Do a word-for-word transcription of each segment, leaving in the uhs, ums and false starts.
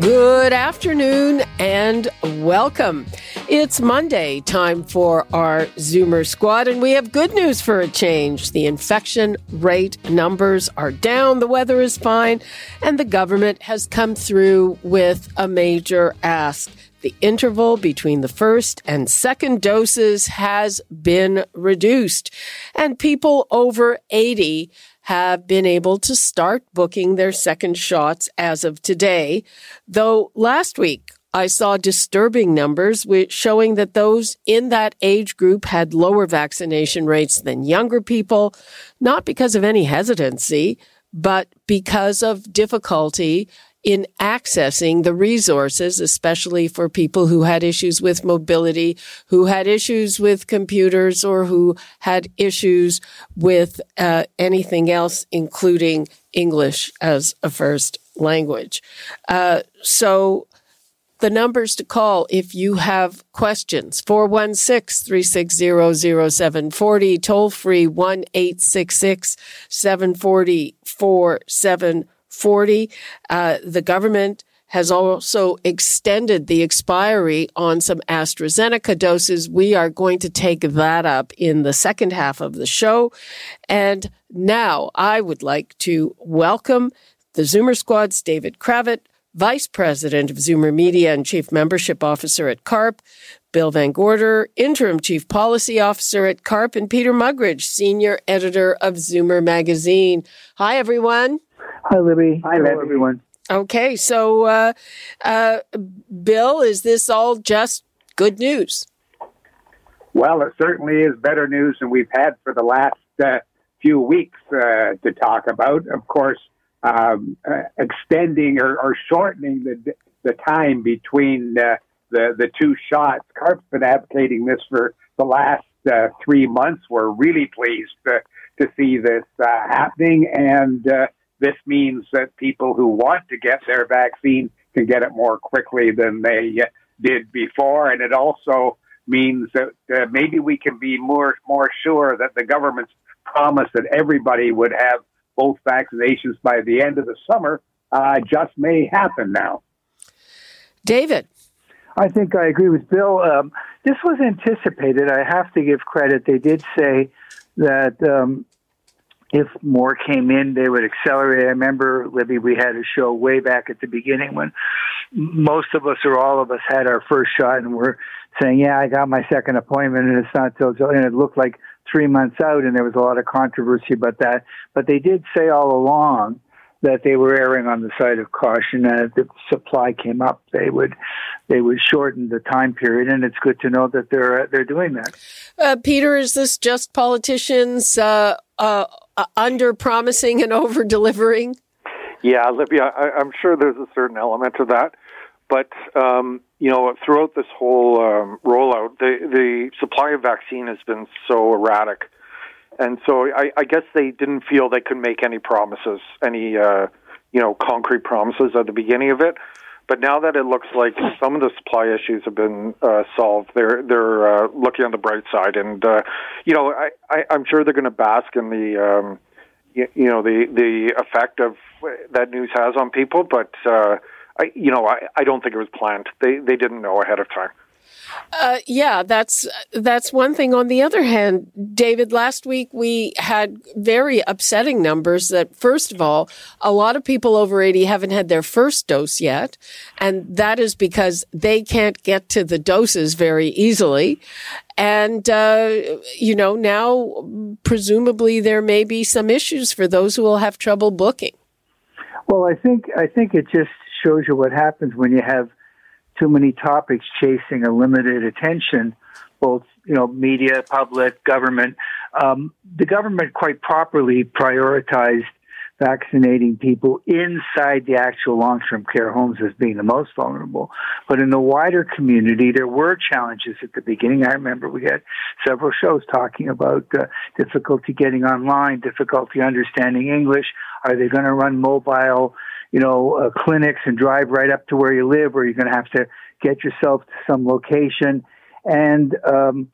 Good afternoon and welcome. It's Monday, time for our Zoomer Squad, and we have good news for a change. The infection rate numbers are down, the weather is fine, and the government has come through with a major ask. The interval between the first and second doses has been reduced, and people over eighty have been able to start booking their second shots as of today, though last week I saw disturbing numbers showing that those in that age group had lower vaccination rates than younger people, not because of any hesitancy, but because of difficulty in accessing the resources, especially for people who had issues with mobility, who had issues with computers, or who had issues with uh, anything else, including English as a first language. Uh, so the numbers to call if you have questions, four one six, three six zero, zero seven four zero, toll-free one eight six six, seven four zero, four seven four zero. Forty. Uh, the government has also extended the expiry on some AstraZeneca doses. We are going to take that up in the second half of the show. And now I would like to welcome the Zoomer Squad's David Kravitz, Vice President of Zoomer Media and Chief Membership Officer at CARP, Bill Van Gorder, Interim Chief Policy Officer at CARP, and Peter Muggeridge, Senior Editor of Zoomer Magazine. Hi, everyone. Hi, Libby. Hi, Hello, everyone. Okay, so, uh, uh, Bill, is this all just good news? Well, it certainly is better news than we've had for the last uh, few weeks uh, to talk about. Of course, um, uh, extending or, or shortening the the time between uh, the, the two shots. CARP's been advocating this for the last uh, three months. We're really pleased uh, to see this uh, happening, and uh, this means that people who want to get their vaccine can get it more quickly than they did before. And it also means that uh, maybe we can be more more sure that the government's promise that everybody would have both vaccinations by the end of the summer uh, just may happen now. David. I think I agree with Bill. Um, this was anticipated. I have to give credit. They did say that um, if more came in, they would accelerate. I remember, Libby, we had a show way back at the beginning when most of us or all of us had our first shot and were saying, yeah, I got my second appointment and it's not till, and it looked like three months out, and there was a lot of controversy about that. But they did say all along that they were erring on the side of caution, and if the supply came up, they would they would shorten the time period, and it's good to know that they're uh, they're doing that. Uh, Peter, is this just politicians uh, uh, under promising and over delivering? Yeah, Libby, I, I'm sure there's a certain element to that, but um, you know, throughout this whole um, rollout, the the supply of vaccine has been so erratic. And so I, I guess they didn't feel they could make any promises, any, uh, you know, concrete promises at the beginning of it. But now that it looks like some of the supply issues have been uh, solved, they're they're uh, looking on the bright side. And, uh, you know, I, I, I'm sure they're going to bask in the, um, you, you know, the, the effect of that news has on people. But, uh, I, you know, I, I don't think it was planned. They they didn't know ahead of time. Uh, yeah, that's that's one thing. On the other hand, David, last week we had very upsetting numbers that, first of all, a lot of people over eighty haven't had their first dose yet, and that is because they can't get to the doses very easily. And, uh, you know, now presumably there may be some issues for those who will have trouble booking. Well, I think I think it just shows you what happens when you have too many topics chasing a limited attention, both, you know, media, public, government. Um, the government quite properly prioritized vaccinating people inside the actual long-term care homes as being the most vulnerable. But in the wider community, there were challenges at the beginning. I remember we had several shows talking about uh, difficulty getting online, difficulty understanding English. Are they going to run mobile, you know, uh, clinics and drive right up to where you live, or you're going to have to get yourself to some location? And um,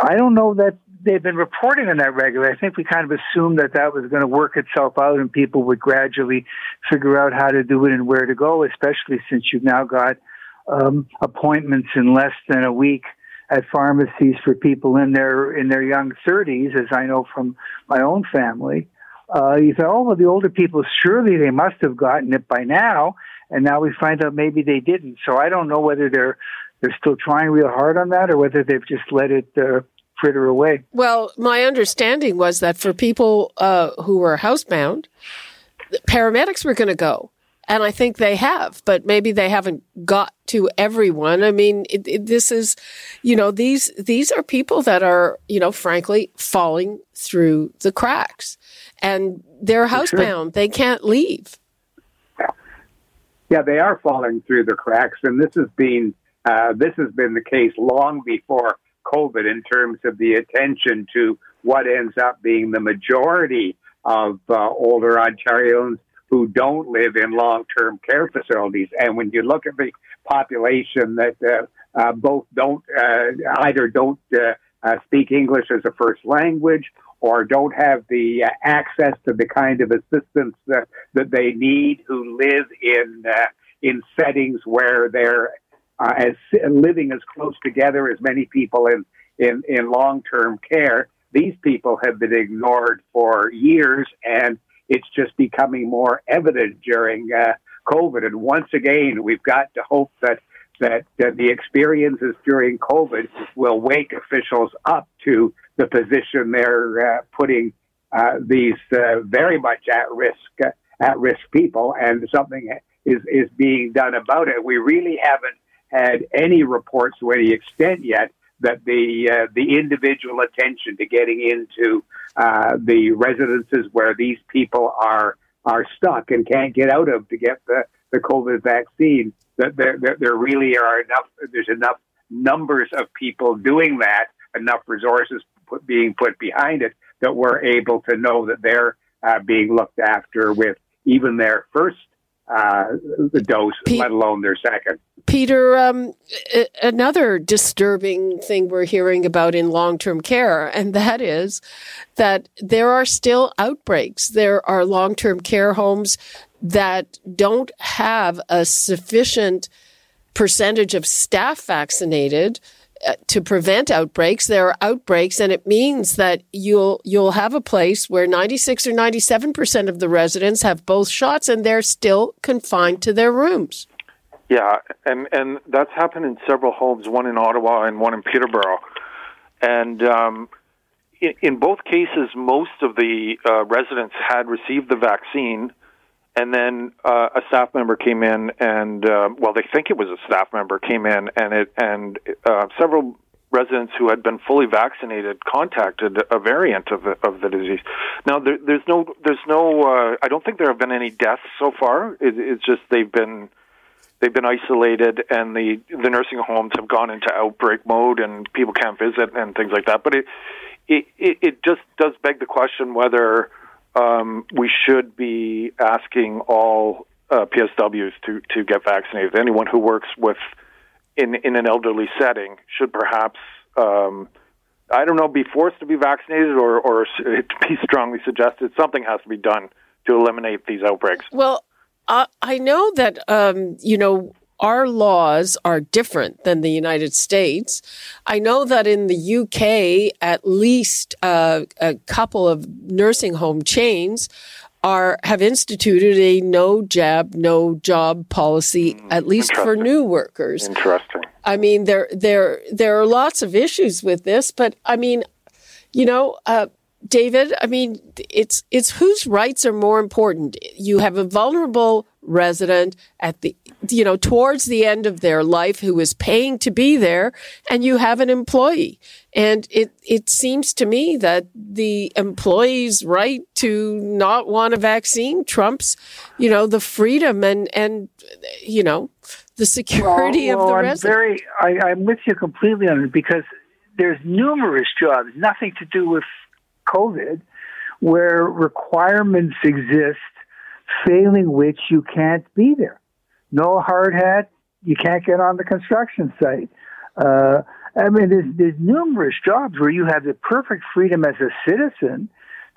I don't know that they've been reporting on that regularly. I think we kind of assumed that that was going to work itself out and people would gradually figure out how to do it and where to go, especially since you've now got um, appointments in less than a week at pharmacies for people in their in their young thirties, as I know from my own family. Uh, you thought, oh, well, the older people, surely they must have gotten it by now. And now we find out maybe they didn't. So I don't know whether they're they're still trying real hard on that or whether they've just let it uh, fritter away. Well, my understanding was that for people uh, who were housebound, paramedics were going to go. And I think they have, but maybe they haven't got to everyone. I mean, it, it, this is, you know, these these are people that are, you know, frankly, falling through the cracks. And they're housebound. Sure. They can't leave. Yeah, they are falling through the cracks. And this has been uh, this has been the case long before COVID in terms of the attention to what ends up being the majority of uh, older Ontarians who don't live in long-term care facilities. And when you look at the population that uh, uh, both don't uh, either don't uh, uh, speak English as a first language or don't have the uh, access to the kind of assistance that, that they need, who live in uh, in settings where they're uh, as living as close together as many people in, in, in long-term care, these people have been ignored for years, and it's just becoming more evident during uh, COVID. And once again, we've got to hope that, that that the experiences during COVID will wake officials up to the position they're uh, putting uh, these uh, very much at risk uh, at risk people, and something is is being done about it. We really haven't had any reports to any extent yet that the uh, the individual attention to getting into uh, the residences where these people are are stuck and can't get out of to get the, the COVID vaccine, that there, there, there really are enough, there's enough numbers of people doing that, enough resources put, being put behind it, that we're able to know that they're uh, being looked after with even their first uh, dose, Pe- let alone their second. Peter, um, another disturbing thing we're hearing about in long-term care, and that is that there are still outbreaks. There are long-term care homes that don't have a sufficient percentage of staff vaccinated to prevent outbreaks. There are outbreaks, and it means that you'll you'll have a place where ninety-six or ninety-seven percent of the residents have both shots, and they're still confined to their rooms. Yeah, and, and that's happened in several homes, one in Ottawa and one in Peterborough. And um, in, in both cases, most of the uh, residents had received the vaccine, and then uh, a staff member came in and, uh, well, they think it was a staff member came in, and it and uh, several residents who had been fully vaccinated contacted a variant of the, of the disease. Now, there, there's no, there's no uh, I don't think there have been any deaths so far. It, it's just they've been... They've been isolated, and the, the nursing homes have gone into outbreak mode, and people can't visit and things like that. But it it, it just does beg the question whether um, we should be asking all uh, P S Ws to, to get vaccinated. Anyone who works with in in an elderly setting should perhaps, um, I don't know, be forced to be vaccinated or, or it be strongly suggested. Something has to be done to eliminate these outbreaks. Well, Uh, I know that, um, you know, our laws are different than the United States. I know that in the U K, at least uh, a couple of nursing home chains are have instituted a no jab, no job policy, at least for new workers. Interesting. I mean, there there there are lots of issues with this, but I mean, you know, uh David, I mean, it's it's whose rights are more important? You have a vulnerable resident at the you know, towards the end of their life who is paying to be there, and you have an employee. And it, it seems to me that the employee's right to not want a vaccine trumps, you know, the freedom and, and you know, the security well, well, of the I'm resident. Very, I, I'm with you completely on it, because there's numerous jobs, nothing to do with COVID, where requirements exist, failing which you can't be there. No hard hat, you can't get on the construction site. Uh, I mean, there's, there's numerous jobs where you have the perfect freedom as a citizen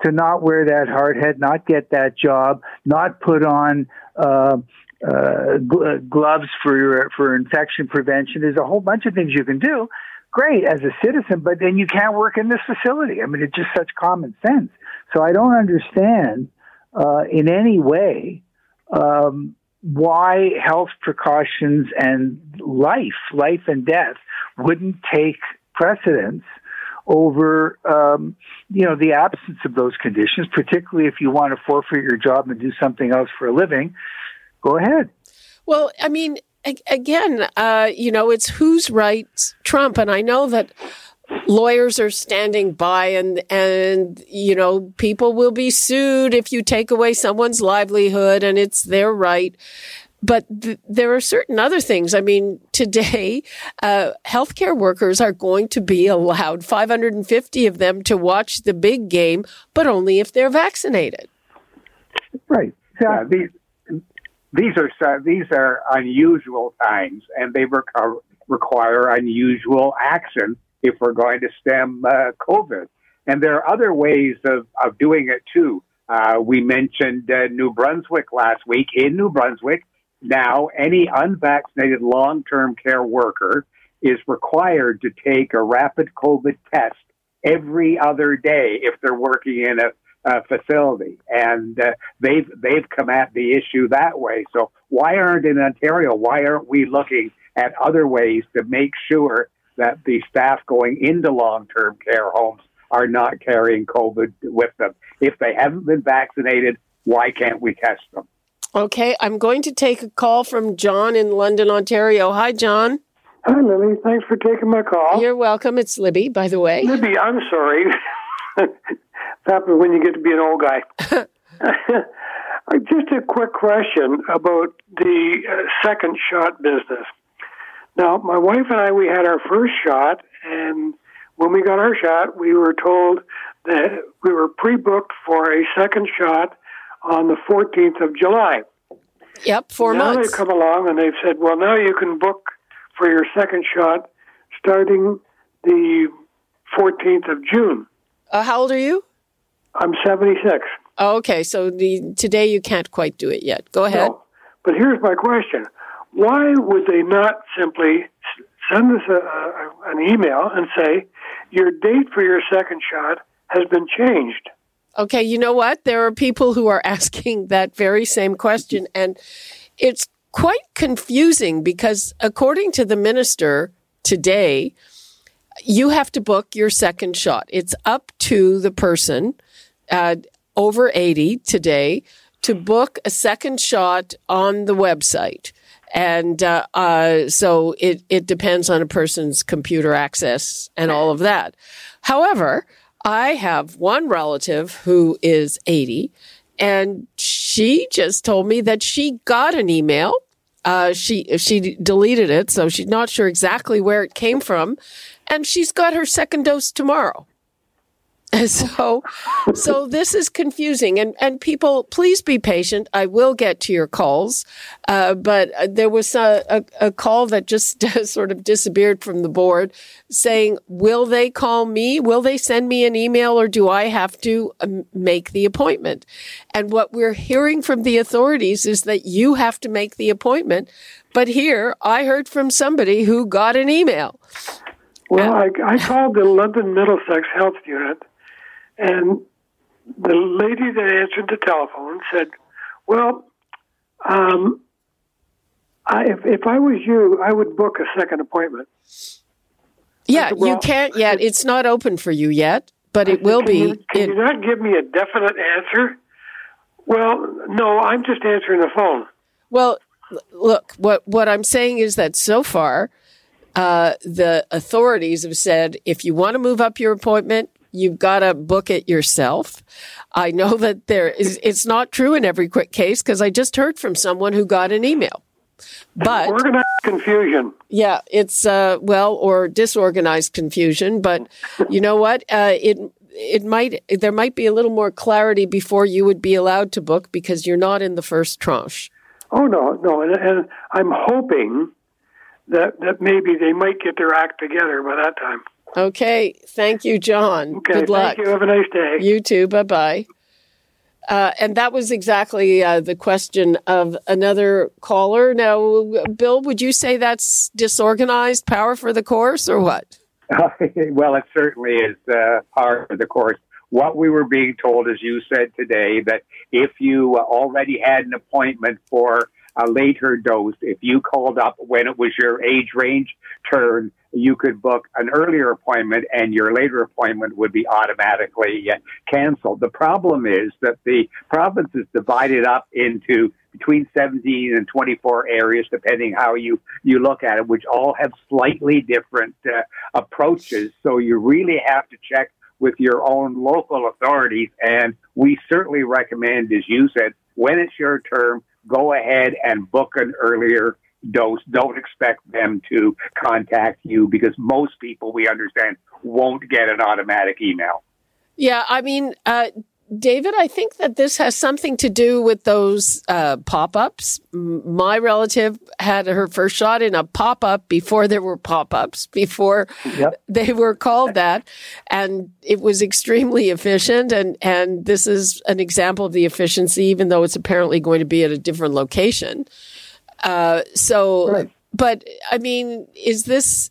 to not wear that hard hat, not get that job, not put on uh, uh, gl- gloves for your, for infection prevention. There's a whole bunch of things you can do. Great as a citizen, but then you can't work in this facility. I mean, it's just such common sense. So I don't understand uh, in any way um, why health precautions and life, life and death, wouldn't take precedence over, um, you know, the absence of those conditions, particularly if you want to forfeit your job and do something else for a living. Go ahead. Well, I mean, Again, uh, you know, it's whose rights trump. And I know that lawyers are standing by and, and, you know, people will be sued if you take away someone's livelihood, and it's their right. But th- there are certain other things. I mean, today, uh, healthcare workers are going to be allowed, five hundred fifty of them, to watch the big game, but only if they're vaccinated. Right. Yeah. yeah These are these are unusual times, and they reco- require unusual action if we're going to stem uh, COVID. And there are other ways of, of doing it, too. Uh, we mentioned uh, New Brunswick last week. In New Brunswick, now any unvaccinated long-term care worker is required to take a rapid COVID test every other day if they're working in a Uh, facility, and uh, they've they've come at the issue that way. So why aren't in Ontario? Why aren't we looking at other ways to make sure that the staff going into long-term care homes are not carrying COVID with them? If they haven't been vaccinated, why can't we test them? Okay, I'm going to take a call from John in London, Ontario. Hi, John. Hi, Libby. Thanks for taking my call. You're welcome. It's Libby, by the way. Libby, I'm sorry. Happens when you get to be an old guy. Just a quick question about the uh, second shot business. Now, my wife and I, we had our first shot, and when we got our shot, we were told that we were pre-booked for a second shot on the fourteenth of July. Yep, four now months. Now they've come along and they've said, well, now you can book for your second shot starting the fourteenth of June. Uh, how old are you? I'm seventy-six. Oh, okay, so the, today you can't quite do it yet. Go ahead. No, but here's my question. Why would they not simply send us a, a, an email and say, your date for your second shot has been changed? Okay, you know what? There are people who are asking that very same question, and it's quite confusing because according to the minister today, you have to book your second shot. It's up to the person uh, over eighty today to book a second shot on the website. And uh, uh, so it, it depends on a person's computer access and all of that. However, I have one relative who is eighty, and she just told me that she got an email. Uh, she she deleted it, so she's not sure exactly where it came from. And she's got her second dose tomorrow. So so this is confusing. And, and people, please be patient. I will get to your calls. Uh, but there was a, a, a call that just sort of disappeared from the board saying, will they call me? Will they send me an email, or do I have to make the appointment? And what we're hearing from the authorities is that you have to make the appointment. But here I heard from somebody who got an email. Well, I, I called the London Middlesex Health Unit, and the lady that answered the telephone said, well, um, I, if, if I was you, I would book a second appointment. Yeah, said, well, you can't yet. It's not open for you yet, but I it said, will can be. You, can it, you not give me a definite answer? Well, no, I'm just answering the phone. Well, look, what, what I'm saying is that so far, uh, the authorities have said, if you want to move up your appointment, you've got to book it yourself. I know that there is, it's not true in every quick case, because I just heard from someone who got an email. But we're going to have confusion. Yeah, it's, uh, well, or disorganized confusion. But you know what? Uh, it it might there might be a little more clarity before you would be allowed to book, because you're not in the first tranche. Oh, no, no. And, and I'm hoping that, that maybe they might get their act together by that time. Okay. Thank you, John. Okay, good luck. Thank you. Have a nice day. You too. Bye-bye. Uh, and that was exactly uh, the question of another caller. Now, Bill, would you say that's disorganized, par for the course, or what? Uh, well, it certainly is uh, par for the course. What we were being told, as you said today, that if you already had an appointment for a later dose, if you called up when it was your age range turn, you could book an earlier appointment and your later appointment would be automatically uh, canceled. The problem is that the province is divided up into between seventeen and twenty-four areas, depending how you, you look at it, which all have slightly different uh, approaches. So you really have to check with your own local authorities. And we certainly recommend, as you said, when it's your term, go ahead and book an earlier dose. Don't expect them to contact you, because most people, we understand, won't get an automatic email. Yeah, I mean, uh, David, I think that this has something to do with those uh, pop-ups. My relative had her first shot in a pop-up before there were pop-ups, before yep. they were called that. And it was extremely efficient. And, and this is an example of the efficiency, even though it's apparently going to be at a different location. Uh, so, right. But I mean, is this,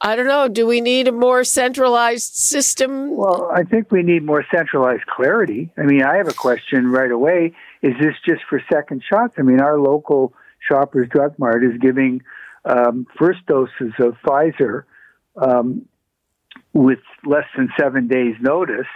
I don't know, do we need a more centralized system? Well, I think we need more centralized clarity. I mean, I have a question right away. Is this just for second shots? I mean, our local Shoppers Drug Mart is giving, um, first doses of Pfizer, um, with less than seven days notice.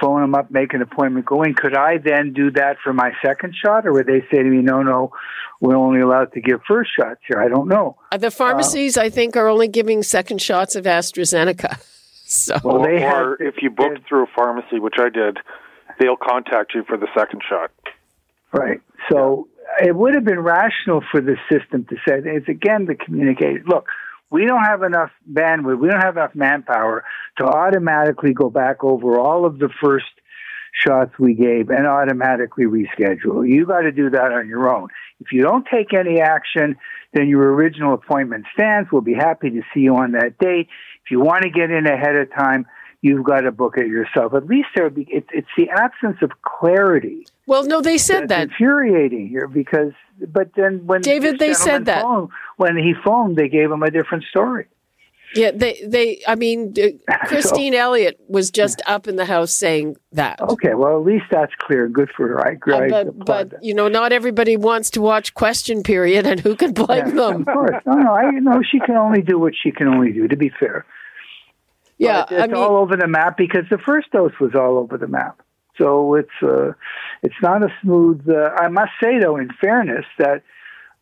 Phone them up, make an appointment, go in. Could I then do that for my second shot? Or would they say to me, no, no, we're only allowed to give first shots here? I don't know. The pharmacies, uh, I think, are only giving second shots of AstraZeneca. So. Well, they have, or if you booked they, through a pharmacy, which I did, they'll contact you for the second shot. Right. So it would have been rational for the system to say, it's again the communication. Look, we don't have enough bandwidth, we don't have enough manpower to automatically go back over all of the first shots we gave and automatically reschedule. You got to do that on your own. If you don't take any action, then your original appointment stands. We'll be happy to see you on that date. If you want to get in ahead of time, you've got to book it yourself. At least there be, it, it's the absence of clarity. Well, no, they said that. It's infuriating here because, but then when David, they said that phoned, when he phoned, they gave him a different story. Yeah, they, they. I mean, Christine so, Elliott was just up in the house saying that. Okay, well, at least that's clear. Good for her. I agree. Uh, but, but you know, not everybody wants to watch Question Period, and who can blame yeah, them? Of course, no, no. I know she can only do what she can only do. To be fair. Yeah, it's I mean, all over the map because the first dose was all over the map. So it's uh, it's not a smooth. Uh, I must say, though, in fairness, that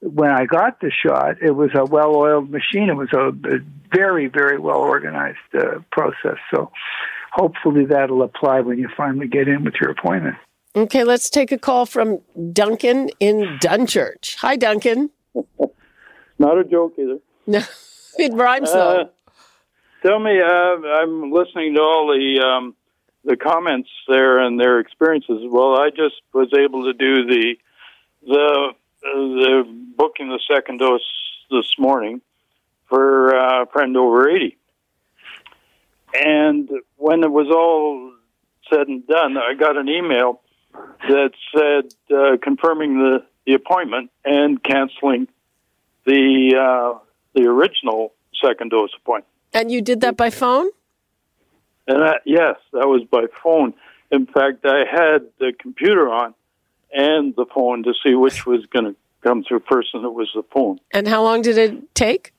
when I got the shot, it was a well-oiled machine. It was a, a very, very well-organized uh, process. So hopefully that'll apply when you finally get in with your appointment. Okay, let's take a call from Duncan in Dunchurch. Hi, Duncan. Not a joke either. No, it rhymes though. Uh, Tell me, uh, I'm listening to all the um, the comments there and their experiences. Well, I just was able to do the the uh, the booking the second dose this morning for a uh, friend over eighty. And when it was all said and done, I got an email that said uh, confirming the, the appointment and canceling the uh, the original second dose appointment. And you did that by phone? And I, yes, that was by phone. In fact, I had the computer on and the phone to see which was going to come through first, and it was the phone. And how long did it take?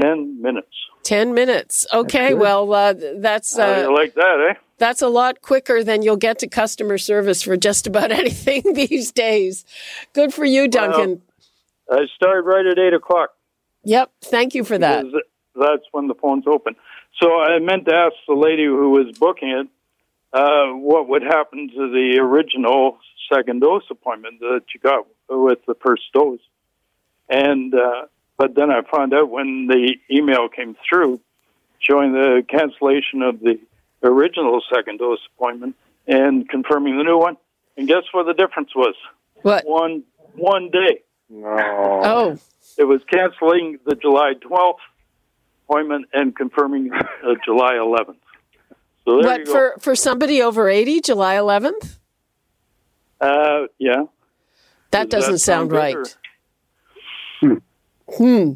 Ten minutes. Ten minutes. Okay, well, uh, that's... Uh, I like that, eh? That's a lot quicker than you'll get to customer service for just about anything these days. Good for you, Duncan. Well, I started right at eight o'clock. Yep, thank you for that. That's when the phone's open. So I meant to ask the lady who was booking it uh, what would happen to the original second dose appointment that you got with the first dose. And uh, but then I found out when the email came through showing the cancellation of the original second dose appointment and confirming the new one. And guess what the difference was? What? One one day. No. Oh. It was canceling the July twelfth appointment and confirming uh, July eleventh. So there but you go. For, for somebody over eighty, July eleventh? Uh, yeah. That Does doesn't that sound, sound right. Hmm. hmm.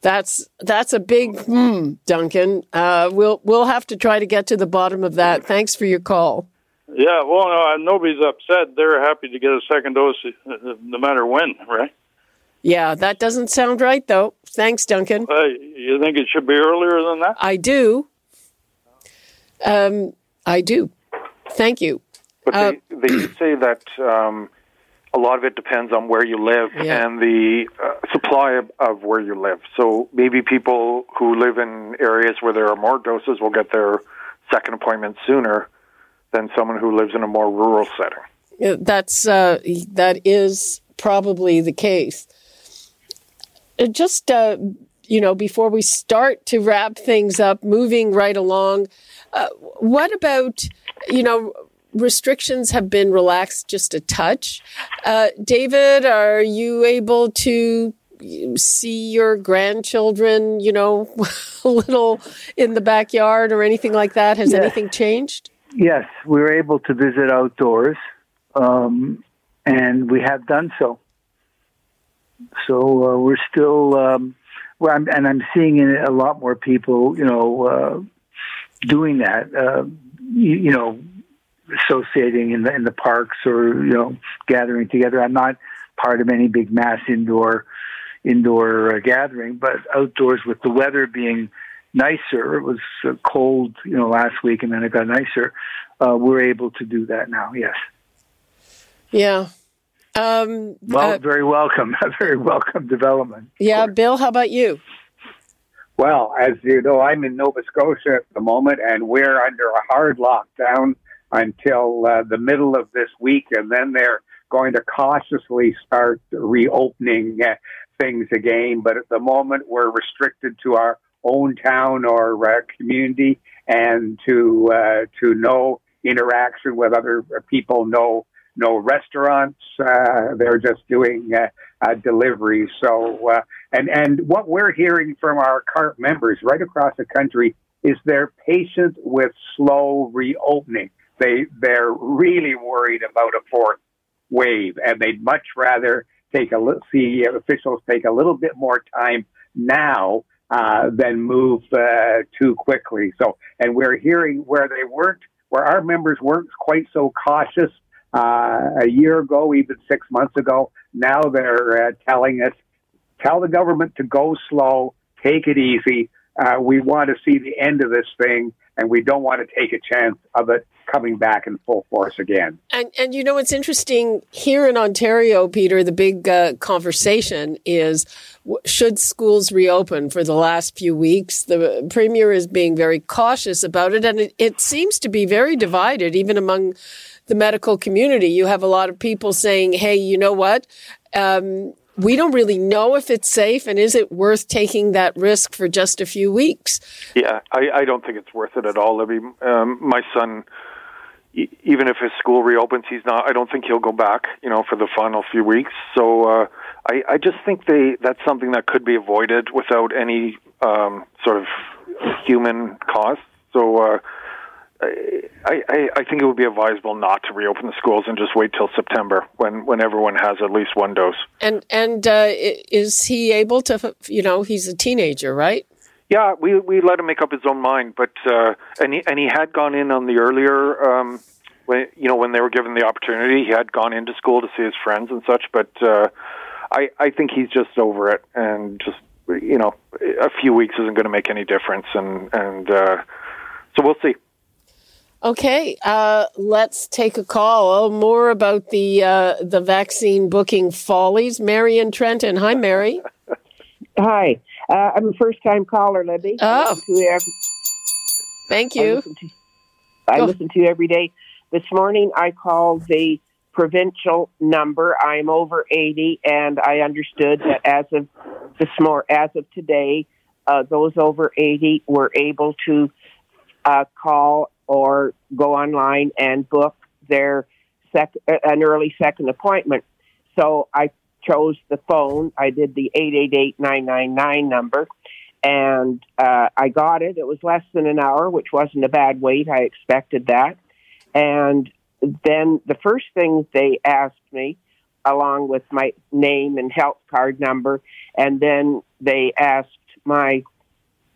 That's that's a big hmm, Duncan. Uh, we'll we'll have to try to get to the bottom of that. Thanks for your call. Yeah, well, no, nobody's upset. They're happy to get a second dose no matter when, right? Yeah, that doesn't sound right, though. Thanks, Duncan. Uh, you think it should be earlier than that? I do. Um, I do. Thank you. But uh, they, they say that um, a lot of it depends on where you live yeah. and the uh, supply of, of where you live. So maybe people who live in areas where there are more doses will get their second appointment sooner than someone who lives in a more rural setting. That's uh, that is probably the case. Just uh, you know, before we start to wrap things up, moving right along, uh, what about you know restrictions have been relaxed just a touch. Uh, David, are you able to see your grandchildren? You know, a little in the backyard or anything like that? Has yeah. anything changed? Yes, we were able to visit outdoors, um, and we have done so. So uh, we're still, um, well, I'm, and I'm seeing a lot more people, you know, uh, doing that, uh, you, you know, associating in the, in the parks or, you know, gathering together. I'm not part of any big mass indoor, indoor uh, gathering, but outdoors with the weather being nicer. It was cold, you know, last week, and then it got nicer. Uh, we're able to do that now. Yes. Yeah. Um, well, uh, very welcome. A very welcome development. Yeah, Bill. How about you? Well, as you know, I'm in Nova Scotia at the moment, and we're under a hard lockdown until uh, the middle of this week, and then they're going to cautiously start reopening uh, things again. But at the moment, we're restricted to our own town or uh, community, and to uh, to no interaction with other people, no no restaurants. Uh, they're just doing uh, uh, deliveries. So uh, and and what we're hearing from our CARP members right across the country is they're patient with slow reopening. They they're really worried about a fourth wave, and they'd much rather take a look, see officials take a little bit more time now. Uh, then move uh, too quickly. So, and we're hearing where they weren't, where our members weren't quite so cautious uh, a year ago, even six months ago. Now they're uh, telling us, tell the government to go slow, take it easy. Uh, we want to see the end of this thing, and we don't want to take a chance of it coming back in full force again. And, and you know, it's interesting here in Ontario, Peter, the big uh, conversation is, w- should schools reopen? For the last few weeks, the Premier is being very cautious about it. And it, it seems to be very divided, even among the medical community. You have a lot of people saying, hey, you know what? Um, we don't really know if it's safe, and is it worth taking that risk for just a few weeks? Yeah, I, I don't think it's worth it at all, Libby. Um, my son, even if his school reopens, he's not. I don't think he'll go back, you know, for the final few weeks. So uh, I, I just think they that's something that could be avoided without any um, sort of human cost. So uh, I, I, I think it would be advisable not to reopen the schools and just wait till September when, when everyone has at least one dose. And and uh, is he able to? You know, he's a teenager, right? Yeah, we, we let him make up his own mind, but uh, and he and he had gone in on the earlier, um, when, you know, when they were given the opportunity, he had gone into school to see his friends and such. But uh, I I think he's just over it, and just you know, a few weeks isn't going to make any difference, and and uh, so we'll see. Okay, uh, let's take a call. Oh, more about the uh, the vaccine booking follies. Mary in Trenton. Hi, Mary. Hi. Uh, I'm a first-time caller, Libby. Oh. Every- Thank you. I listen, to, I listen to you every day. This morning I called the provincial number. I'm over eighty, and I understood that as of this more as of today, uh, those over eighty were able to uh, call or go online and book their sec- an early second appointment. So I chose the phone. I did the eight eight eight nine nine nine number, and uh, I got it. It was less than an hour, which wasn't a bad wait. I expected that. And then the first thing they asked me, along with my name and health card number, and then they asked my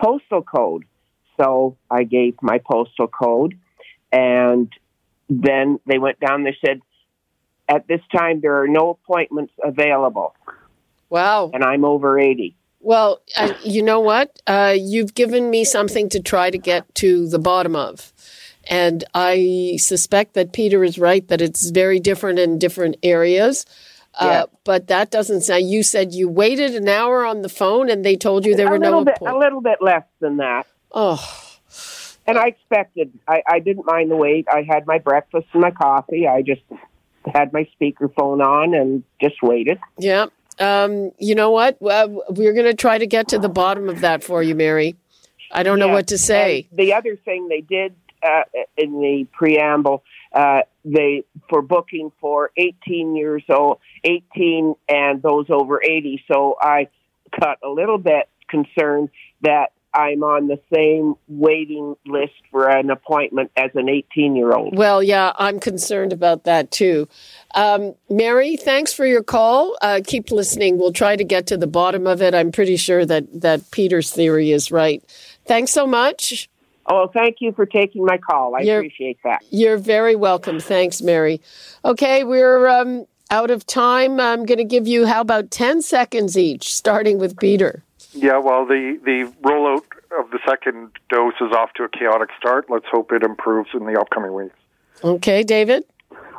postal code. So I gave my postal code, and then they went down. They said, at this time, there are no appointments available. Wow. And I'm over eighty. Well, uh, you know what? Uh, you've given me something to try to get to the bottom of. And I suspect that Peter is right, that it's very different in different areas. Uh, yeah. But that doesn't sound, you said you waited an hour on the phone and they told you there were no appointments. A little bit less than that. Oh, and I expected, I, I didn't mind the wait. I had my breakfast and my coffee. I just had my speakerphone on and just waited. Yeah. Um, you know what? Well, we're going to try to get to the bottom of that for you, Mary. I don't yeah. know what to say. And the other thing they did uh, in the preamble, uh, they for booking for eighteen years old, eighteen and those over eighty. So I got a little bit concerned that I'm on the same waiting list for an appointment as an eighteen-year-old. Well, yeah, I'm concerned about that, too. Um, Mary, thanks for your call. Uh, keep listening. We'll try to get to the bottom of it. I'm pretty sure that, that Peter's theory is right. Thanks so much. Oh, thank you for taking my call. I you're, appreciate that. You're very welcome. Thanks, Mary. Okay, we're um, out of time. I'm going to give you, how about ten seconds each, starting with Peter. Yeah, well, the, the rollout of the second dose is off to a chaotic start. Let's hope it improves in the upcoming weeks. Okay, David?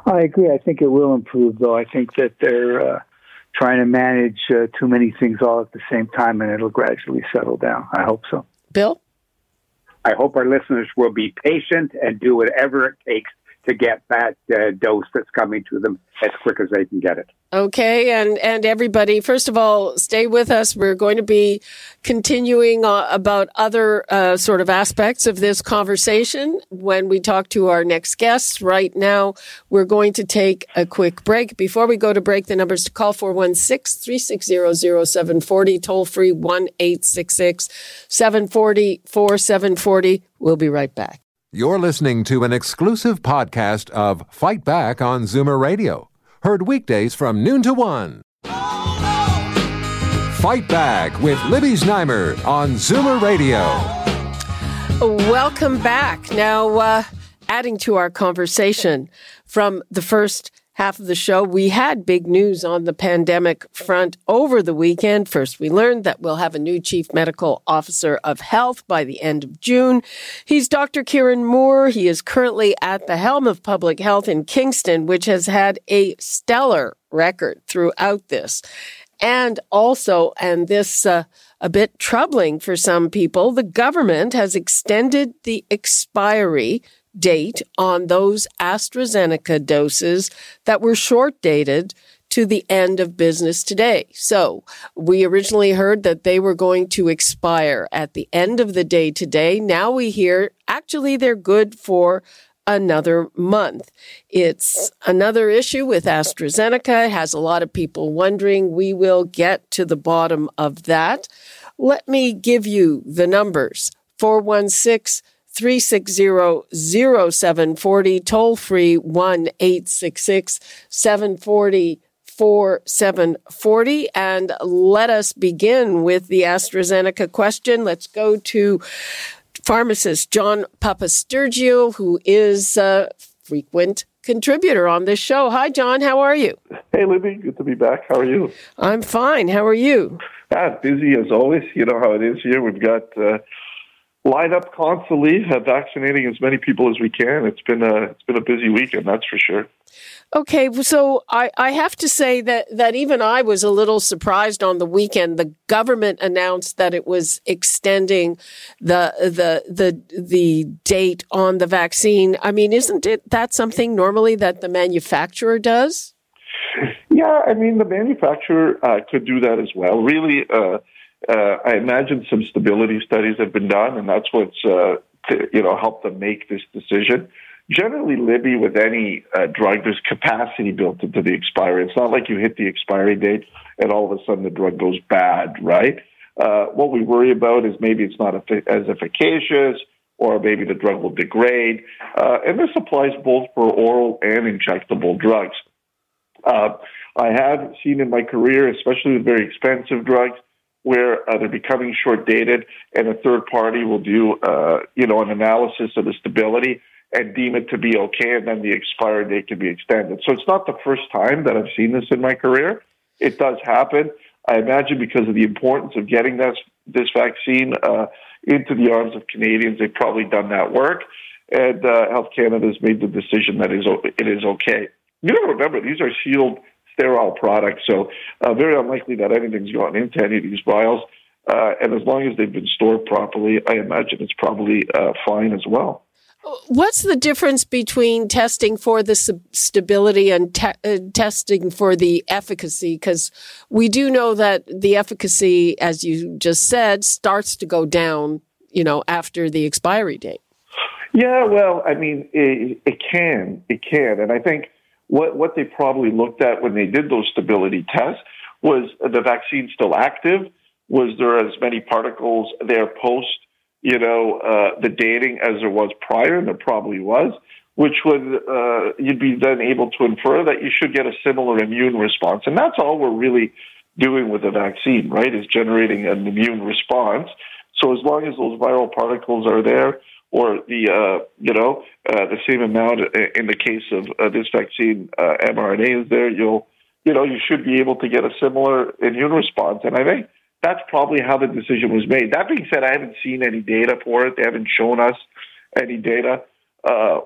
I agree. I think it will improve, though. I think that they're uh, trying to manage uh, too many things all at the same time, and it'll gradually settle down. I hope so. Bill? I hope our listeners will be patient and do whatever it takes to get that uh, dose that's coming to them as quick as they can get it. Okay, and, and everybody, first of all, stay with us. We're going to be continuing uh, about other uh, sort of aspects of this conversation when we talk to our next guests. Right now, we're going to take a quick break. Before we go to break, the numbers to call, four one six, three six zero, zero seven four zero, toll-free one eight six six, seven four zero, four seven four zero. We'll be right back. You're listening to an exclusive podcast of Fight Back on Zoomer Radio. Heard weekdays from noon to one. Oh, no. Fight Back with Libby Znaimer on Zoomer Radio. Welcome back. Now, uh, adding to our conversation from the first half of the show, we had big news on the pandemic front over the weekend. First, we learned that we'll have a new chief medical officer of health by the end of June. He's Doctor Kieran Moore. He is currently at the helm of public health in Kingston, which has had a stellar record throughout this. And also, and this uh, a bit troubling for some people, the government has extended the expiry date on those AstraZeneca doses that were short dated to the end of business today. So we originally heard that they were going to expire at the end of the day today. Now we hear actually they're good for another month. It's another issue with AstraZeneca. It has a lot of people wondering. We will get to the bottom of that. Let me give you the numbers. four one six, three six zero, zero seven four zero, toll-free one eight six six, seven four zero, four seven four zero. And let us begin with the AstraZeneca question. Let's go to pharmacist John Papastergiou, who is a frequent contributor on this show. Hi, John. How are you? Hey, Libby. Good to be back. How are you? I'm fine. How are you? Ah, busy as always. You know how it is here. We've got... Uh, line up constantly, uh, vaccinating as many people as we can. It's been a it's been a busy weekend, that's for sure. Okay, so I, I have to say that, that even I was a little surprised on the weekend. The government announced that it was extending the the the the date on the vaccine. I mean, isn't it that something normally that the manufacturer does? Yeah, I mean, the manufacturer uh, could do that as well. Really. Uh, Uh, I imagine some stability studies have been done, and that's what's uh, to, you know helped them make this decision. Generally, Libby, with any uh, drug, there's capacity built into the expiry. It's not like you hit the expiry date and all of a sudden the drug goes bad, right? Uh, what we worry about is maybe it's not as efficacious, or maybe the drug will degrade. Uh, and this applies both for oral and injectable drugs. Uh, I have seen in my career, especially with very expensive drugs, where uh, they're becoming short-dated, and a third party will do, uh, you know, an analysis of the stability and deem it to be okay, and then the expiry date can be extended. So it's not the first time that I've seen this in my career. It does happen. I imagine because of the importance of getting this, this vaccine uh, into the arms of Canadians, they've probably done that work, and uh, Health Canada has made the decision that it is okay. You got to remember, these are sealed sterile products, so uh, very unlikely that anything's gone into any of these vials. Uh, and as long as they've been stored properly, I imagine it's probably uh, fine as well. What's the difference between testing for the stability and te- uh, testing for the efficacy? Because we do know that the efficacy, as you just said, starts to go down, you know, after the expiry date. Yeah, well, I mean, it, it can. It can. And I think What what they probably looked at when they did those stability tests was the vaccine still active? Was there as many particles there post, you know, uh, the dating as there was prior? And there probably was, which would, uh, you'd be then able to infer that you should get a similar immune response. And that's all we're really doing with the vaccine, right, is generating an immune response. So as long as those viral particles are there, or the, uh, you know, uh, the same amount in the case of uh, this vaccine, uh, mRNA is there, you'll, you know, you should be able to get a similar immune response. And I think that's probably how the decision was made. That being said, I haven't seen any data for it. They haven't shown us any data. Uh,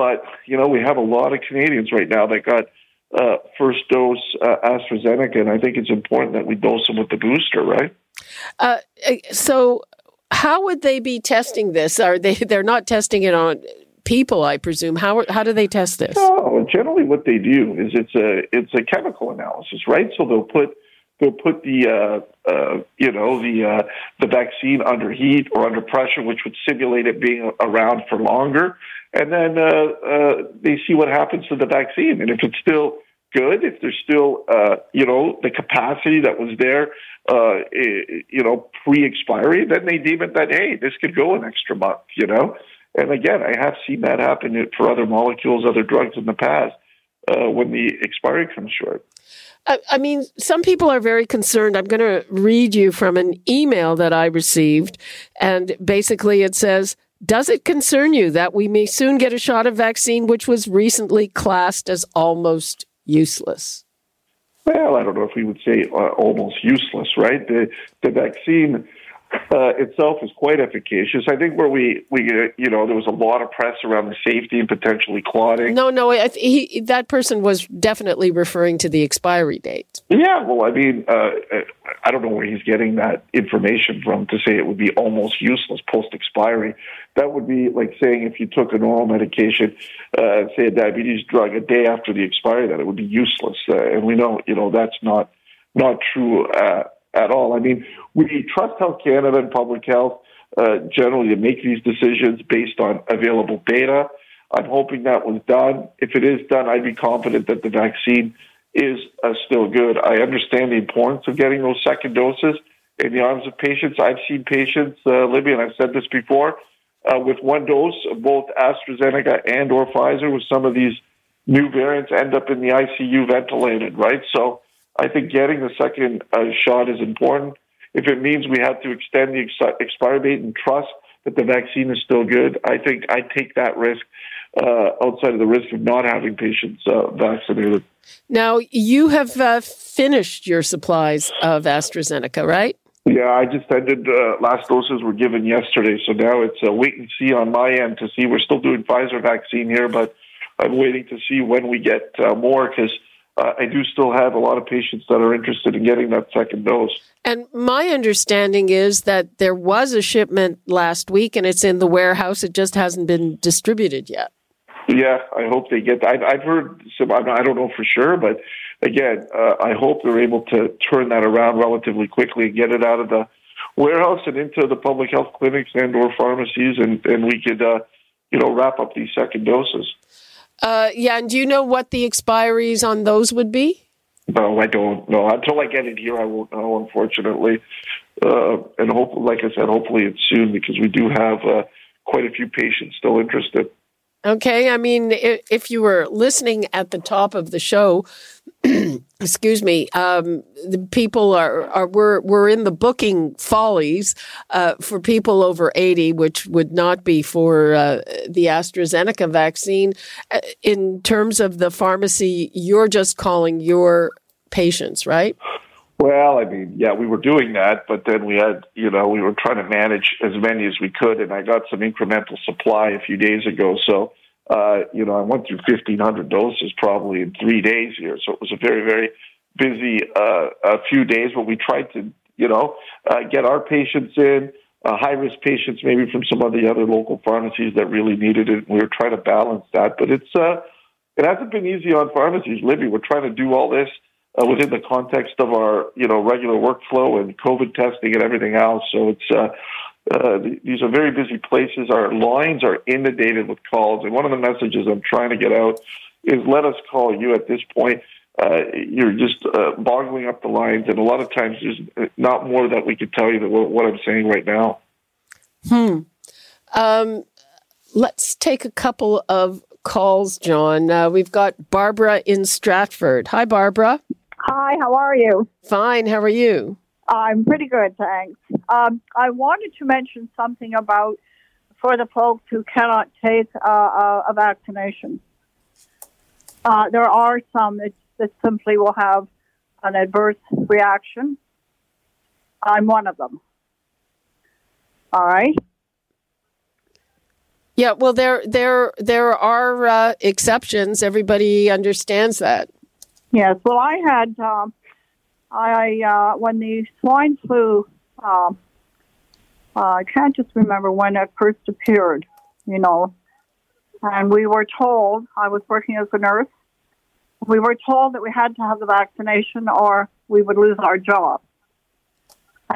but, you know, we have a lot of Canadians right now that got uh, first dose uh, AstraZeneca, and I think it's important that we dose them with the booster, right? Uh, so... How would they be testing this? Are they? They're not testing it on people, I presume. How how do they test this? No, generally what they do is it's a it's a chemical analysis, right? So they'll put they'll put the uh, uh, you know the uh, the vaccine under heat or under pressure, which would simulate it being around for longer, and then uh, uh, they see what happens to the vaccine, and if it's still good, if there's still, uh, you know, the capacity that was there, uh, you know, pre-expiry, then they deem it that, hey, this could go an extra month, you know. And again, I have seen that happen for other molecules, other drugs in the past uh, when the expiry comes short. I, I mean, some people are very concerned. I'm going to read you from an email that I received, and basically it says, does it concern you that we may soon get a shot of vaccine which was recently classed as almost useless? Well, I don't know if we would say uh, almost useless, right? The, the vaccine uh, itself is quite efficacious. I think where we, we uh, you know, there was a lot of press around the safety and potentially clotting. No, no, I th- he, that person was definitely referring to the expiry date. Yeah, well, I mean, uh, I don't know where he's getting that information from to say it would be almost useless post-expiry. That would be like saying if you took an oral medication, uh, say a diabetes drug, a day after the expiry, that it would be useless. Uh, and we know, you know, that's not not true uh, at all. I mean, we trust Health Canada and public health uh, generally to make these decisions based on available data. I'm hoping that was done. If it is done, I'd be confident that the vaccine is uh, still good. I understand the importance of getting those second doses in the arms of patients. I've seen patients, uh, Libby, and I've said this before, Uh, with one dose of both AstraZeneca and or Pfizer, with some of these new variants, end up in the I C U ventilated, right? So I think getting the second uh, shot is important. If it means we have to extend the ex- expiry date and trust that the vaccine is still good, I think I take that risk uh, outside of the risk of not having patients uh, vaccinated. Now, you have uh, finished your supplies of AstraZeneca, right? Yeah, I just ended, uh, last doses were given yesterday, so now it's a wait and see on my end to see. We're still doing Pfizer vaccine here, but I'm waiting to see when we get uh, more, because uh, I do still have a lot of patients that are interested in getting that second dose. And my understanding is that there was a shipment last week, and it's in the warehouse. It just hasn't been distributed yet. Yeah, I hope they get that. I've, I've heard some, I don't know for sure, but again, uh, I hope they're able to turn that around relatively quickly and get it out of the warehouse and into the public health clinics and or pharmacies, and, and we could, uh, you know, wrap up these second doses. Uh, yeah, and do you know what the expiries on those would be? No, I don't know. Until I get it here, I won't know, unfortunately. Uh, and hope, like I said, hopefully it's soon, because we do have uh, quite a few patients still interested. Okay, I mean, if you were listening at the top of the show, excuse me, um, the people are, are we're, we're in the booking follies uh, for people over eighty, which would not be for uh, the AstraZeneca vaccine. In terms of the pharmacy, you're just calling your patients, right? Well, I mean, yeah, we were doing that, but then we had, you know, we were trying to manage as many as we could, and I got some incremental supply a few days ago. So, uh, you know, I went through fifteen hundred doses probably in three days here. So it was a very, very busy uh, a few days, but we tried to, you know, uh, get our patients in, uh, high-risk patients maybe from some of the other local pharmacies that really needed it. We were trying to balance that, but it's uh, it hasn't been easy on pharmacies, Libby. We're trying to do all this Uh, within the context of our, you know, regular workflow and COVID testing and everything else. So it's uh, uh, th- these are very busy places. Our lines are inundated with calls. And one of the messages I'm trying to get out is let us call you at this point. Uh, you're just uh, boggling up the lines. And a lot of times there's not more that we could tell you than what I'm saying right now. Hmm. Um, let's take a couple of calls, John. Uh, we've got Barbara in Stratford. Hi, Barbara. Hi, how are you? Fine, how are you? I'm pretty good, thanks. Um, I wanted to mention something about for the folks who cannot take uh, a, a vaccination. Uh, there are some that, that simply will have an adverse reaction. I'm one of them. All right? Yeah, well, there there, there are uh, exceptions. Everybody understands that. Yes. Well, I had, um, I uh, when the swine flu, uh, uh, I can't just remember when it first appeared, you know, and we were told, I was working as a nurse, we were told that we had to have the vaccination or we would lose our job.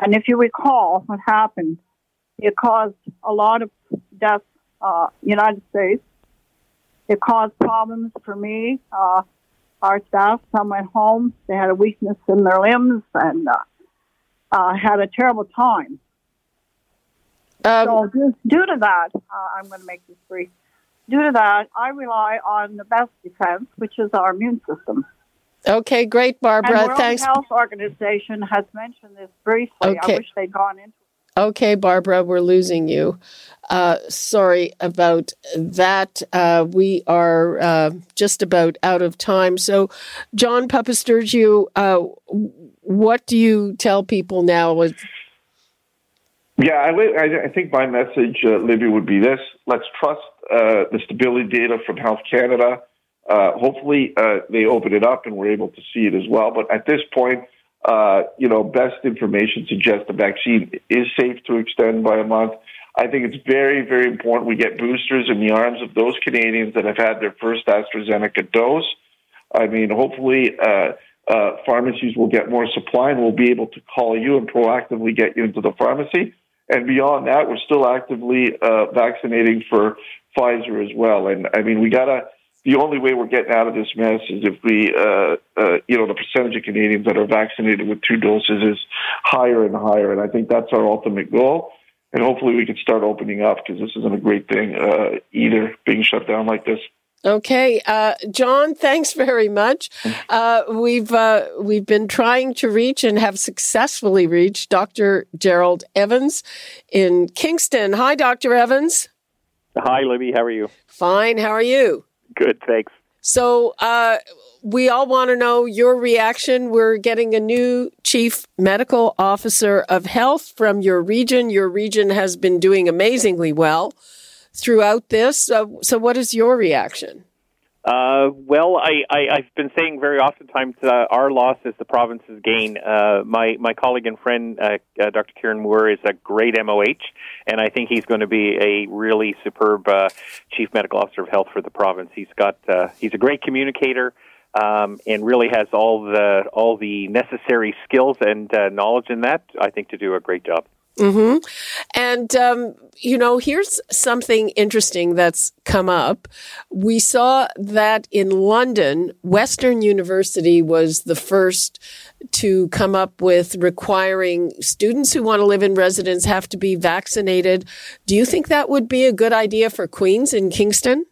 And if you recall what happened, it caused a lot of deaths in uh, the United States. It caused problems for me. Uh, Our staff, some went home. They had a weakness in their limbs and uh, uh, had a terrible time. Um, so due, due to that, uh, I'm going to make this brief. Due to that, I rely on the best defense, which is our immune system. Okay, great, Barbara. And World Thanks. Health Organization has mentioned this briefly. Okay. I wish they'd gone into it. Okay, Barbara, we're losing you. Uh, sorry about that. Uh, we are uh, just about out of time. So, John Papastergiou, uh, what do you tell people now? Yeah, I, I think my message, uh, Libby, would be this. Let's trust uh, the stability data from Health Canada. Uh, hopefully uh, they open it up and we're able to see it as well. But at this point, uh, you know, best information suggests the vaccine is safe to extend by a month. I think it's very, very important we get boosters in the arms of those Canadians that have had their first AstraZeneca dose. I mean, hopefully uh, uh, pharmacies will get more supply and we'll be able to call you and proactively get you into the pharmacy. And beyond that, we're still actively uh, vaccinating for Pfizer as well. And, I mean, we got to – the only way we're getting out of this mess is if we uh, – uh, you know, the percentage of Canadians that are vaccinated with two doses is higher and higher. And I think that's our ultimate goal. And hopefully we can start opening up, because this isn't a great thing uh, either, being shut down like this. Okay, uh, John, thanks very much. Uh, we've uh, we've been trying to reach and have successfully reached Doctor Gerald Evans in Kingston. Hi, Doctor Evans. Hi, Libby. How are you? Fine. How are you? Good, thanks. So uh, we all want to know your reaction. We're getting a new chief medical officer of health from your region. Your region has been doing amazingly well throughout this. Uh, so what is your reaction? Uh, well, I, I, I've been saying very oftentimes uh, our loss is the province's gain. Uh, my, my colleague and friend, uh, uh, Doctor Kieran Moore, is a great M O H, and I think he's going to be a really superb uh, chief medical officer of health for the province. He's got uh, he's a great communicator um, and really has all the all the necessary skills and uh, knowledge in that, I think, to do a great job. Mm-hmm. And, um, you know, here's something interesting that's come up. We saw that in London, Western University was the first to come up with requiring students who want to live in residence have to be vaccinated. Do you think that would be a good idea for Queens and Kingston?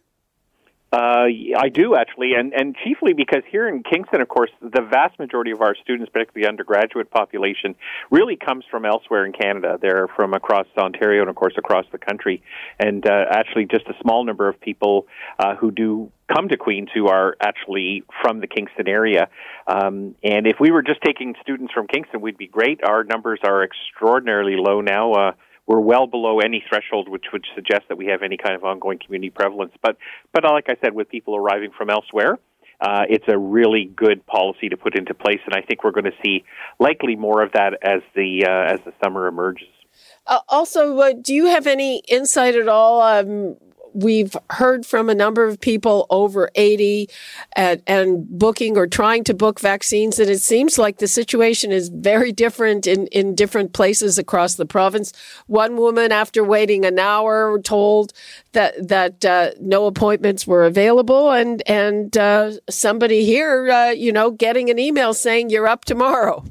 Uh, I do, actually, and, and chiefly because here in Kingston, of course, the vast majority of our students, particularly the undergraduate population, really comes from elsewhere in Canada. They're from across Ontario and, of course, across the country, and uh, actually just a small number of people uh, who do come to Queens who are actually from the Kingston area. Um, and if we were just taking students from Kingston, we'd be great. Our numbers are extraordinarily low now. Uh We're well below any threshold which would suggest that we have any kind of ongoing community prevalence. But, but like I said, with people arriving from elsewhere, uh, it's a really good policy to put into place, and I think we're going to see likely more of that as the uh, as the summer emerges. Uh, also, uh, do you have any insight at all? Um, we've heard from a number of people over eighty at, and booking or trying to book vaccines, and it seems like the situation is very different in, in different places across the province. One woman, after waiting an hour, told that that uh, no appointments were available, and and uh, somebody here, uh, you know, getting an email saying you're up tomorrow.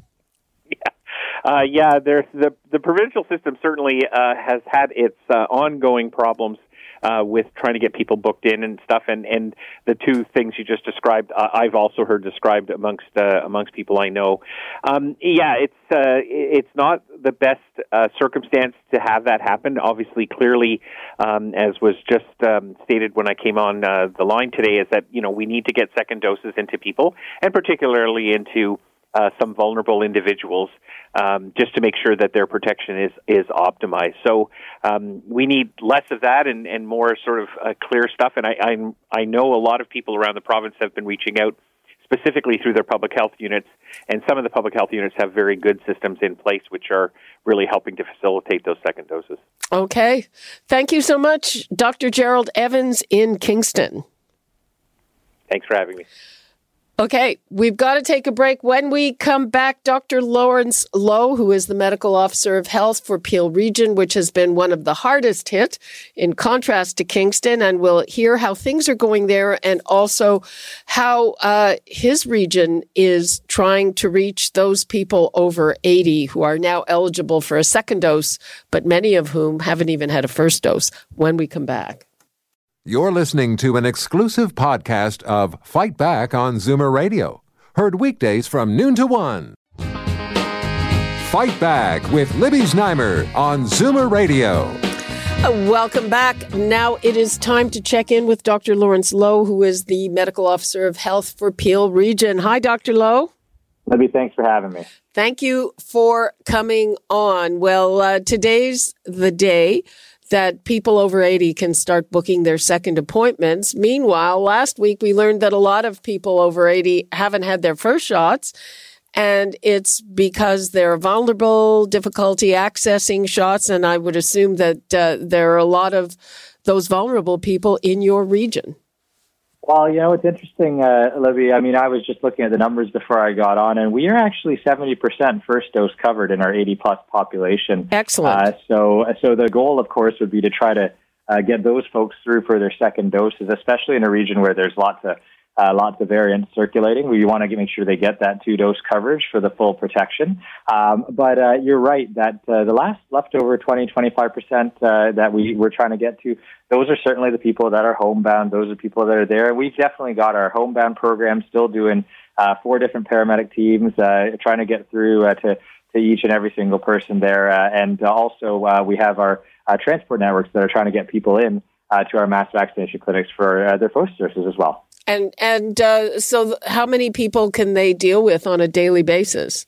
Uh, yeah, there's the the provincial system certainly uh, has had its uh, ongoing problems uh, with trying to get people booked in and stuff. And, and the two things you just described, uh, I've also heard described amongst uh, amongst people I know. Um, yeah, it's uh, it's not the best uh, circumstance to have that happen. Obviously, clearly, um, as was just um, stated when I came on uh, the line today, is that you know we need to get second doses into people, and particularly into Uh, some vulnerable individuals, um, just to make sure that their protection is, is optimized. So um, we need less of that and, and more sort of uh, clear stuff. And I, I'm, I know a lot of people around the province have been reaching out specifically through their public health units, and some of the public health units have very good systems in place which are really helping to facilitate those second doses. Okay. Thank you so much, Doctor Gerald Evans in Kingston. Thanks for having me. Okay, we've got to take a break. When we come back, Doctor Lawrence Lowe, who is the medical officer of health for Peel Region, which has been one of the hardest hit in contrast to Kingston, and we'll hear how things are going there and also how uh, his region is trying to reach those people over eighty who are now eligible for a second dose, but many of whom haven't even had a first dose when we come back. You're listening to an exclusive podcast of Fight Back on Zoomer Radio. Heard weekdays from noon to one. Fight Back with Libby Znaimer on Zoomer Radio. Welcome back. Now it is time to check in with Doctor Lawrence Lowe, who is the medical officer of health for Peel Region. Hi, Doctor Lowe. Libby, thanks for having me. Thank you for coming on. Well, uh, today's the day that people over eighty can start booking their second appointments. Meanwhile, last week we learned that a lot of people over eighty haven't had their first shots, and it's because they're vulnerable, difficulty accessing shots, and I would assume that uh, there are a lot of those vulnerable people in your region. Well, you know, it's interesting, uh, Libby. I mean, I was just looking at the numbers before I got on, and we are actually seventy percent first dose covered in our eighty-plus population. Excellent. Uh, so so the goal, of course, would be to try to uh, get those folks through for their second doses, especially in a region where there's lots of uh, lots of variants circulating. We want to make sure they get that two-dose coverage for the full protection. Um, but uh, you're right that uh, the last leftover twenty, twenty-five percent uh, that we were trying to get to, those are certainly the people that are homebound. Those are the people that are there. We've definitely got our homebound program still doing uh, four different paramedic teams, uh, trying to get through uh, to, to each and every single person there. Uh, and also uh, we have our uh, transport networks that are trying to get people in uh, to our mass vaccination clinics for uh, their first doses as well. And and uh, so how many people can they deal with on a daily basis?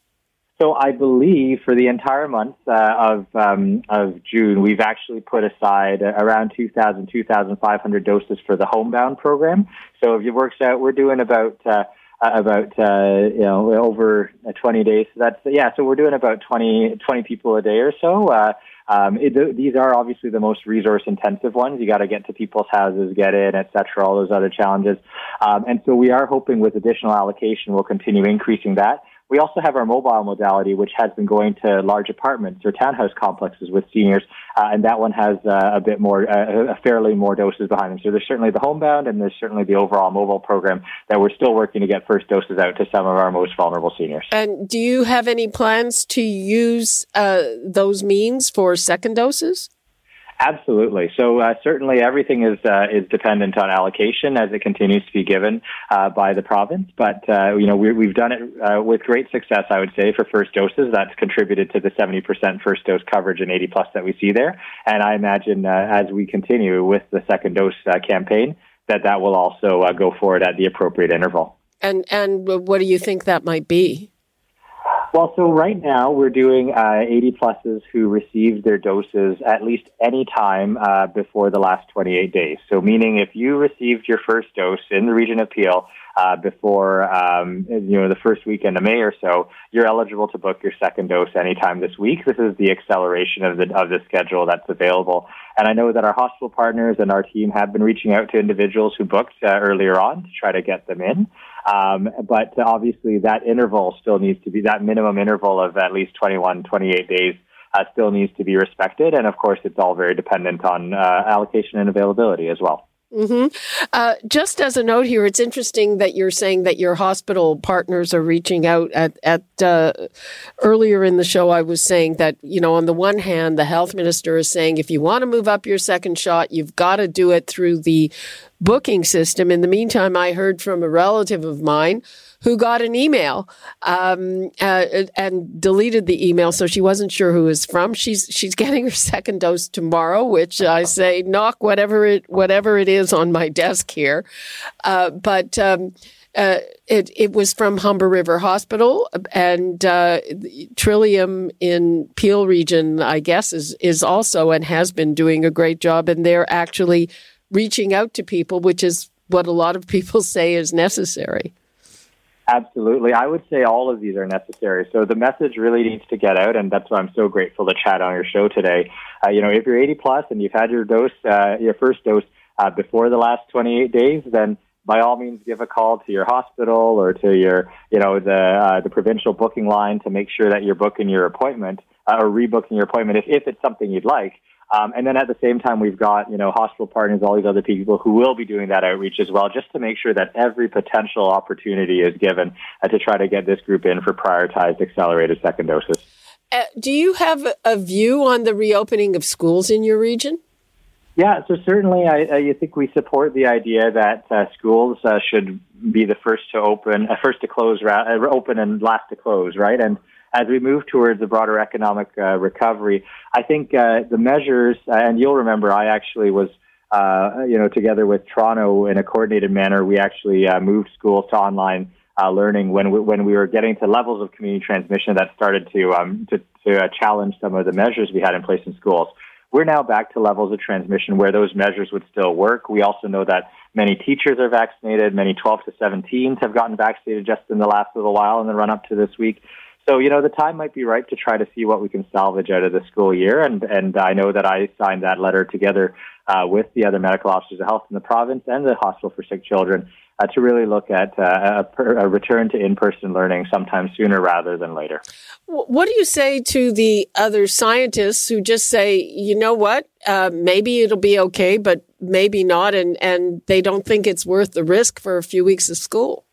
So I believe for the entire month uh, of um, of June, we've actually put aside around two thousand, twenty-five hundred doses for the homebound program. So if it works out, we're doing about uh, about uh, you know over twenty days. So that's yeah. So we're doing about twenty, twenty people a day or so. Uh, Um, it, these are obviously the most resource-intensive ones. You got to get to people's houses, get in, et cetera, all those other challenges. Um, and so we are hoping with additional allocation, we'll continue increasing that. We also have our mobile modality, which has been going to large apartments or townhouse complexes with seniors, uh, and that one has uh, a bit more, uh, a fairly more doses behind them. So there's certainly the homebound, and there's certainly the overall mobile program that we're still working to get first doses out to some of our most vulnerable seniors. And do you have any plans to use uh, those means for second doses? Absolutely. So uh, certainly everything is uh, is dependent on allocation as it continues to be given uh, by the province. But, uh, you know, we, we've done it uh, with great success, I would say, for first doses. That's contributed to the seventy percent first dose coverage and eighty plus that we see there. And I imagine uh, as we continue with the second dose uh, campaign, that that will also uh, go forward at the appropriate interval. And and what do you think that might be? Well, so right now we're doing uh, eighty pluses who received their doses at least any time uh, before the last twenty-eight days. So meaning if you received your first dose in the region of Peel uh, before, um, you know, the first weekend of May or so, you're eligible to book your second dose anytime this week. This is the acceleration of the, of the schedule that's available. And I know that our hospital partners and our team have been reaching out to individuals who booked uh, earlier on to try to get them in. Um, but obviously that interval still needs to be, that minimum interval of at least twenty-one, twenty-eight days uh, still needs to be respected. And of course, it's all very dependent on uh, allocation and availability as well. Mm-hmm. Uh, just as a note here, it's interesting that you're saying that your hospital partners are reaching out at, at uh, earlier in the show. I was saying that, you know, on the one hand, the health minister is saying, if you want to move up your second shot, you've got to do it through the booking system. In the meantime, I heard from a relative of mine who got an email um, uh, and deleted the email, so she wasn't sure who it's from. She's she's getting her second dose tomorrow, which I say knock whatever it whatever it is on my desk here. Uh, but um, uh, it it was from Humber River Hospital and uh, Trillium in Peel Region, I guess, is is also and has been doing a great job, and they're actually reaching out to people, which is what a lot of people say is necessary. Absolutely. I would say all of these are necessary. So the message really needs to get out, and that's why I'm so grateful to chat on your show today. Uh, you know, if you're eighty plus and you've had your dose, uh, your first dose uh, before the last twenty-eight days, then by all means, give a call to your hospital or to your, you know, the uh, the provincial booking line to make sure that you're booking your appointment uh, or rebooking your appointment if, if it's something you'd like. Um, and then at the same time, we've got, you know, hospital partners, all these other people who will be doing that outreach as well, just to make sure that every potential opportunity is given uh, to try to get this group in for prioritized accelerated second doses. Uh, do you have a view on the reopening of schools in your region? Yeah, so certainly I, I think we support the idea that uh, schools uh, should be the first to open, uh, first to close, uh, open and last to close, right? And as we move towards the broader economic uh, recovery, I think uh, the measures, and you'll remember I actually was, uh, you know, together with Toronto in a coordinated manner, we actually uh, moved schools to online uh, learning when we, when we were getting to levels of community transmission that started to, um, to, to uh, challenge some of the measures we had in place in schools. We're now back to levels of transmission where those measures would still work. We also know that many teachers are vaccinated. Many twelve to seventeens have gotten vaccinated just in the last little while in the run-up to this week. So, you know, the time might be right to try to see what we can salvage out of the school year. And and I know that I signed that letter together uh, with the other medical officers of health in the province and the Hospital for Sick Children uh, to really look at uh, a, per, a return to in-person learning sometime sooner rather than later. What do you say to the other scientists who just say, you know what, uh, maybe it'll be okay, but maybe not, and, and they don't think it's worth the risk for a few weeks of school?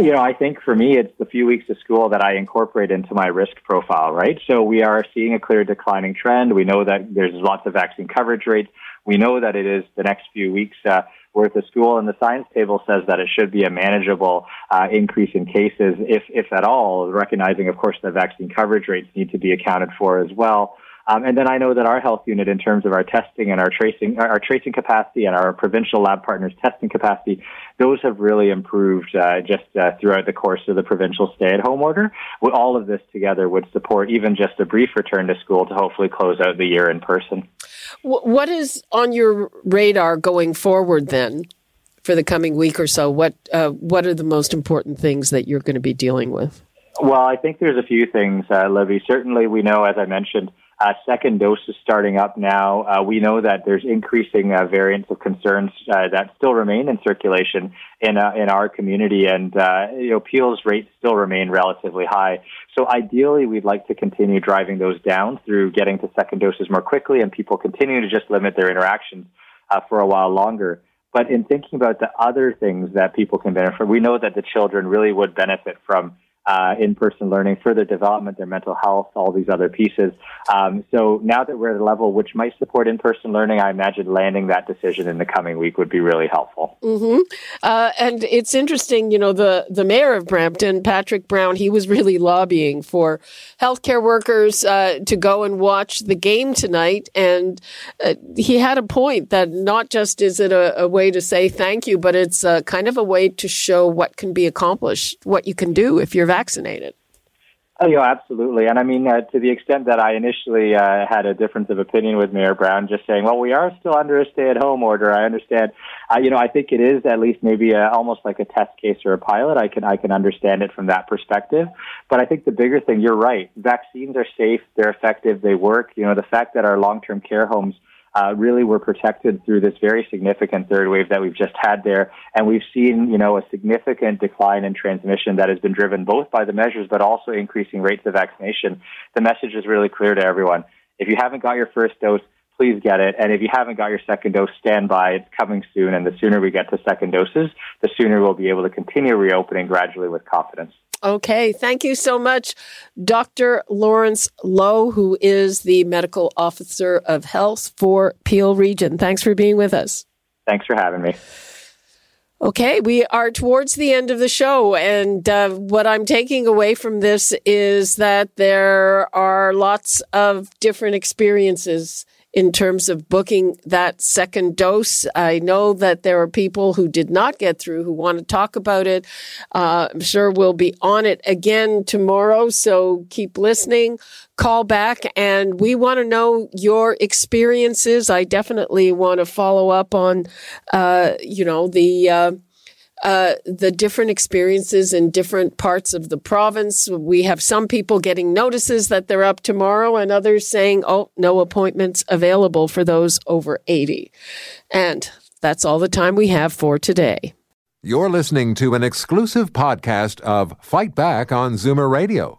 You know, I think for me, it's the few weeks of school that I incorporate into my risk profile, right? So we are seeing a clear declining trend. We know that there's lots of vaccine coverage rates. We know that it is the next few weeks uh, worth of school, and the science table says that it should be a manageable uh, increase in cases, if if at all, recognizing, of course, that vaccine coverage rates need to be accounted for as well. Um, and then I know that our health unit, in terms of our testing and our tracing, our tracing capacity and our provincial lab partners' testing capacity, those have really improved uh, just uh, throughout the course of the provincial stay-at-home order. All of this together would support even just a brief return to school to hopefully close out the year in person. What is on your radar going forward then for the coming week or so? What uh, what are the most important things that you're going to be dealing with? Well, I think there's a few things, uh, Libby. Certainly we know, as I mentioned, Uh, second dose is starting up now. Uh, we know that there's increasing uh, variants of concerns uh, that still remain in circulation in uh, in our community, and uh, you know, Peel's rates still remain relatively high. So ideally, we'd like to continue driving those down through getting to second doses more quickly, and people continue to just limit their interactions uh, for a while longer. But in thinking about the other things that people can benefit from, we know that the children really would benefit from Uh, in-person learning, further development, their mental health, all these other pieces. Um, so now that we're at a level which might support in-person learning, I imagine landing that decision in the coming week would be really helpful. Mm-hmm. Uh, and it's interesting, you know, the, the mayor of Brampton, Patrick Brown, he was really lobbying for healthcare workers uh, to go and watch the game tonight. And uh, he had a point that not just is it a, a way to say thank you, but it's uh, kind of a way to show what can be accomplished, what you can do if you're vaccinated. Oh, yeah, absolutely. And I mean, uh, to the extent that I initially uh, had a difference of opinion with Mayor Brown, just saying, well, we are still under a stay-at-home order. I understand. Uh, you know, I think it is at least maybe a, almost like a test case or a pilot. I can I can understand it from that perspective. But I think the bigger thing, you're right. Vaccines are safe. They're effective. They work. You know, the fact that our long-term care homes Uh, really were protected through this very significant third wave that we've just had there. And we've seen, you know, a significant decline in transmission that has been driven both by the measures, but also increasing rates of vaccination. The message is really clear to everyone. If you haven't got your first dose, please get it. And if you haven't got your second dose, stand by. It's coming soon. And the sooner we get to second doses, the sooner we'll be able to continue reopening gradually with confidence. Okay. Thank you so much, Doctor Lawrence Lowe, who is the Medical Officer of Health for Peel Region. Thanks for being with us. Thanks for having me. Okay. We are towards the end of the show. And uh, what I'm taking away from this is that there are lots of different experiences in terms of booking that second dose. I know that there are people who did not get through who want to talk about it. Uh, I'm sure we'll be on it again tomorrow, so keep listening. Call back, and we want to know your experiences. I definitely want to follow up on, uh, you know, the... Uh, Uh, the different experiences in different parts of the province. We have some people getting notices that they're up tomorrow and others saying, oh, no appointments available for those over eighty. And that's all the time we have for today. You're listening to an exclusive podcast of Fight Back on Zoomer Radio.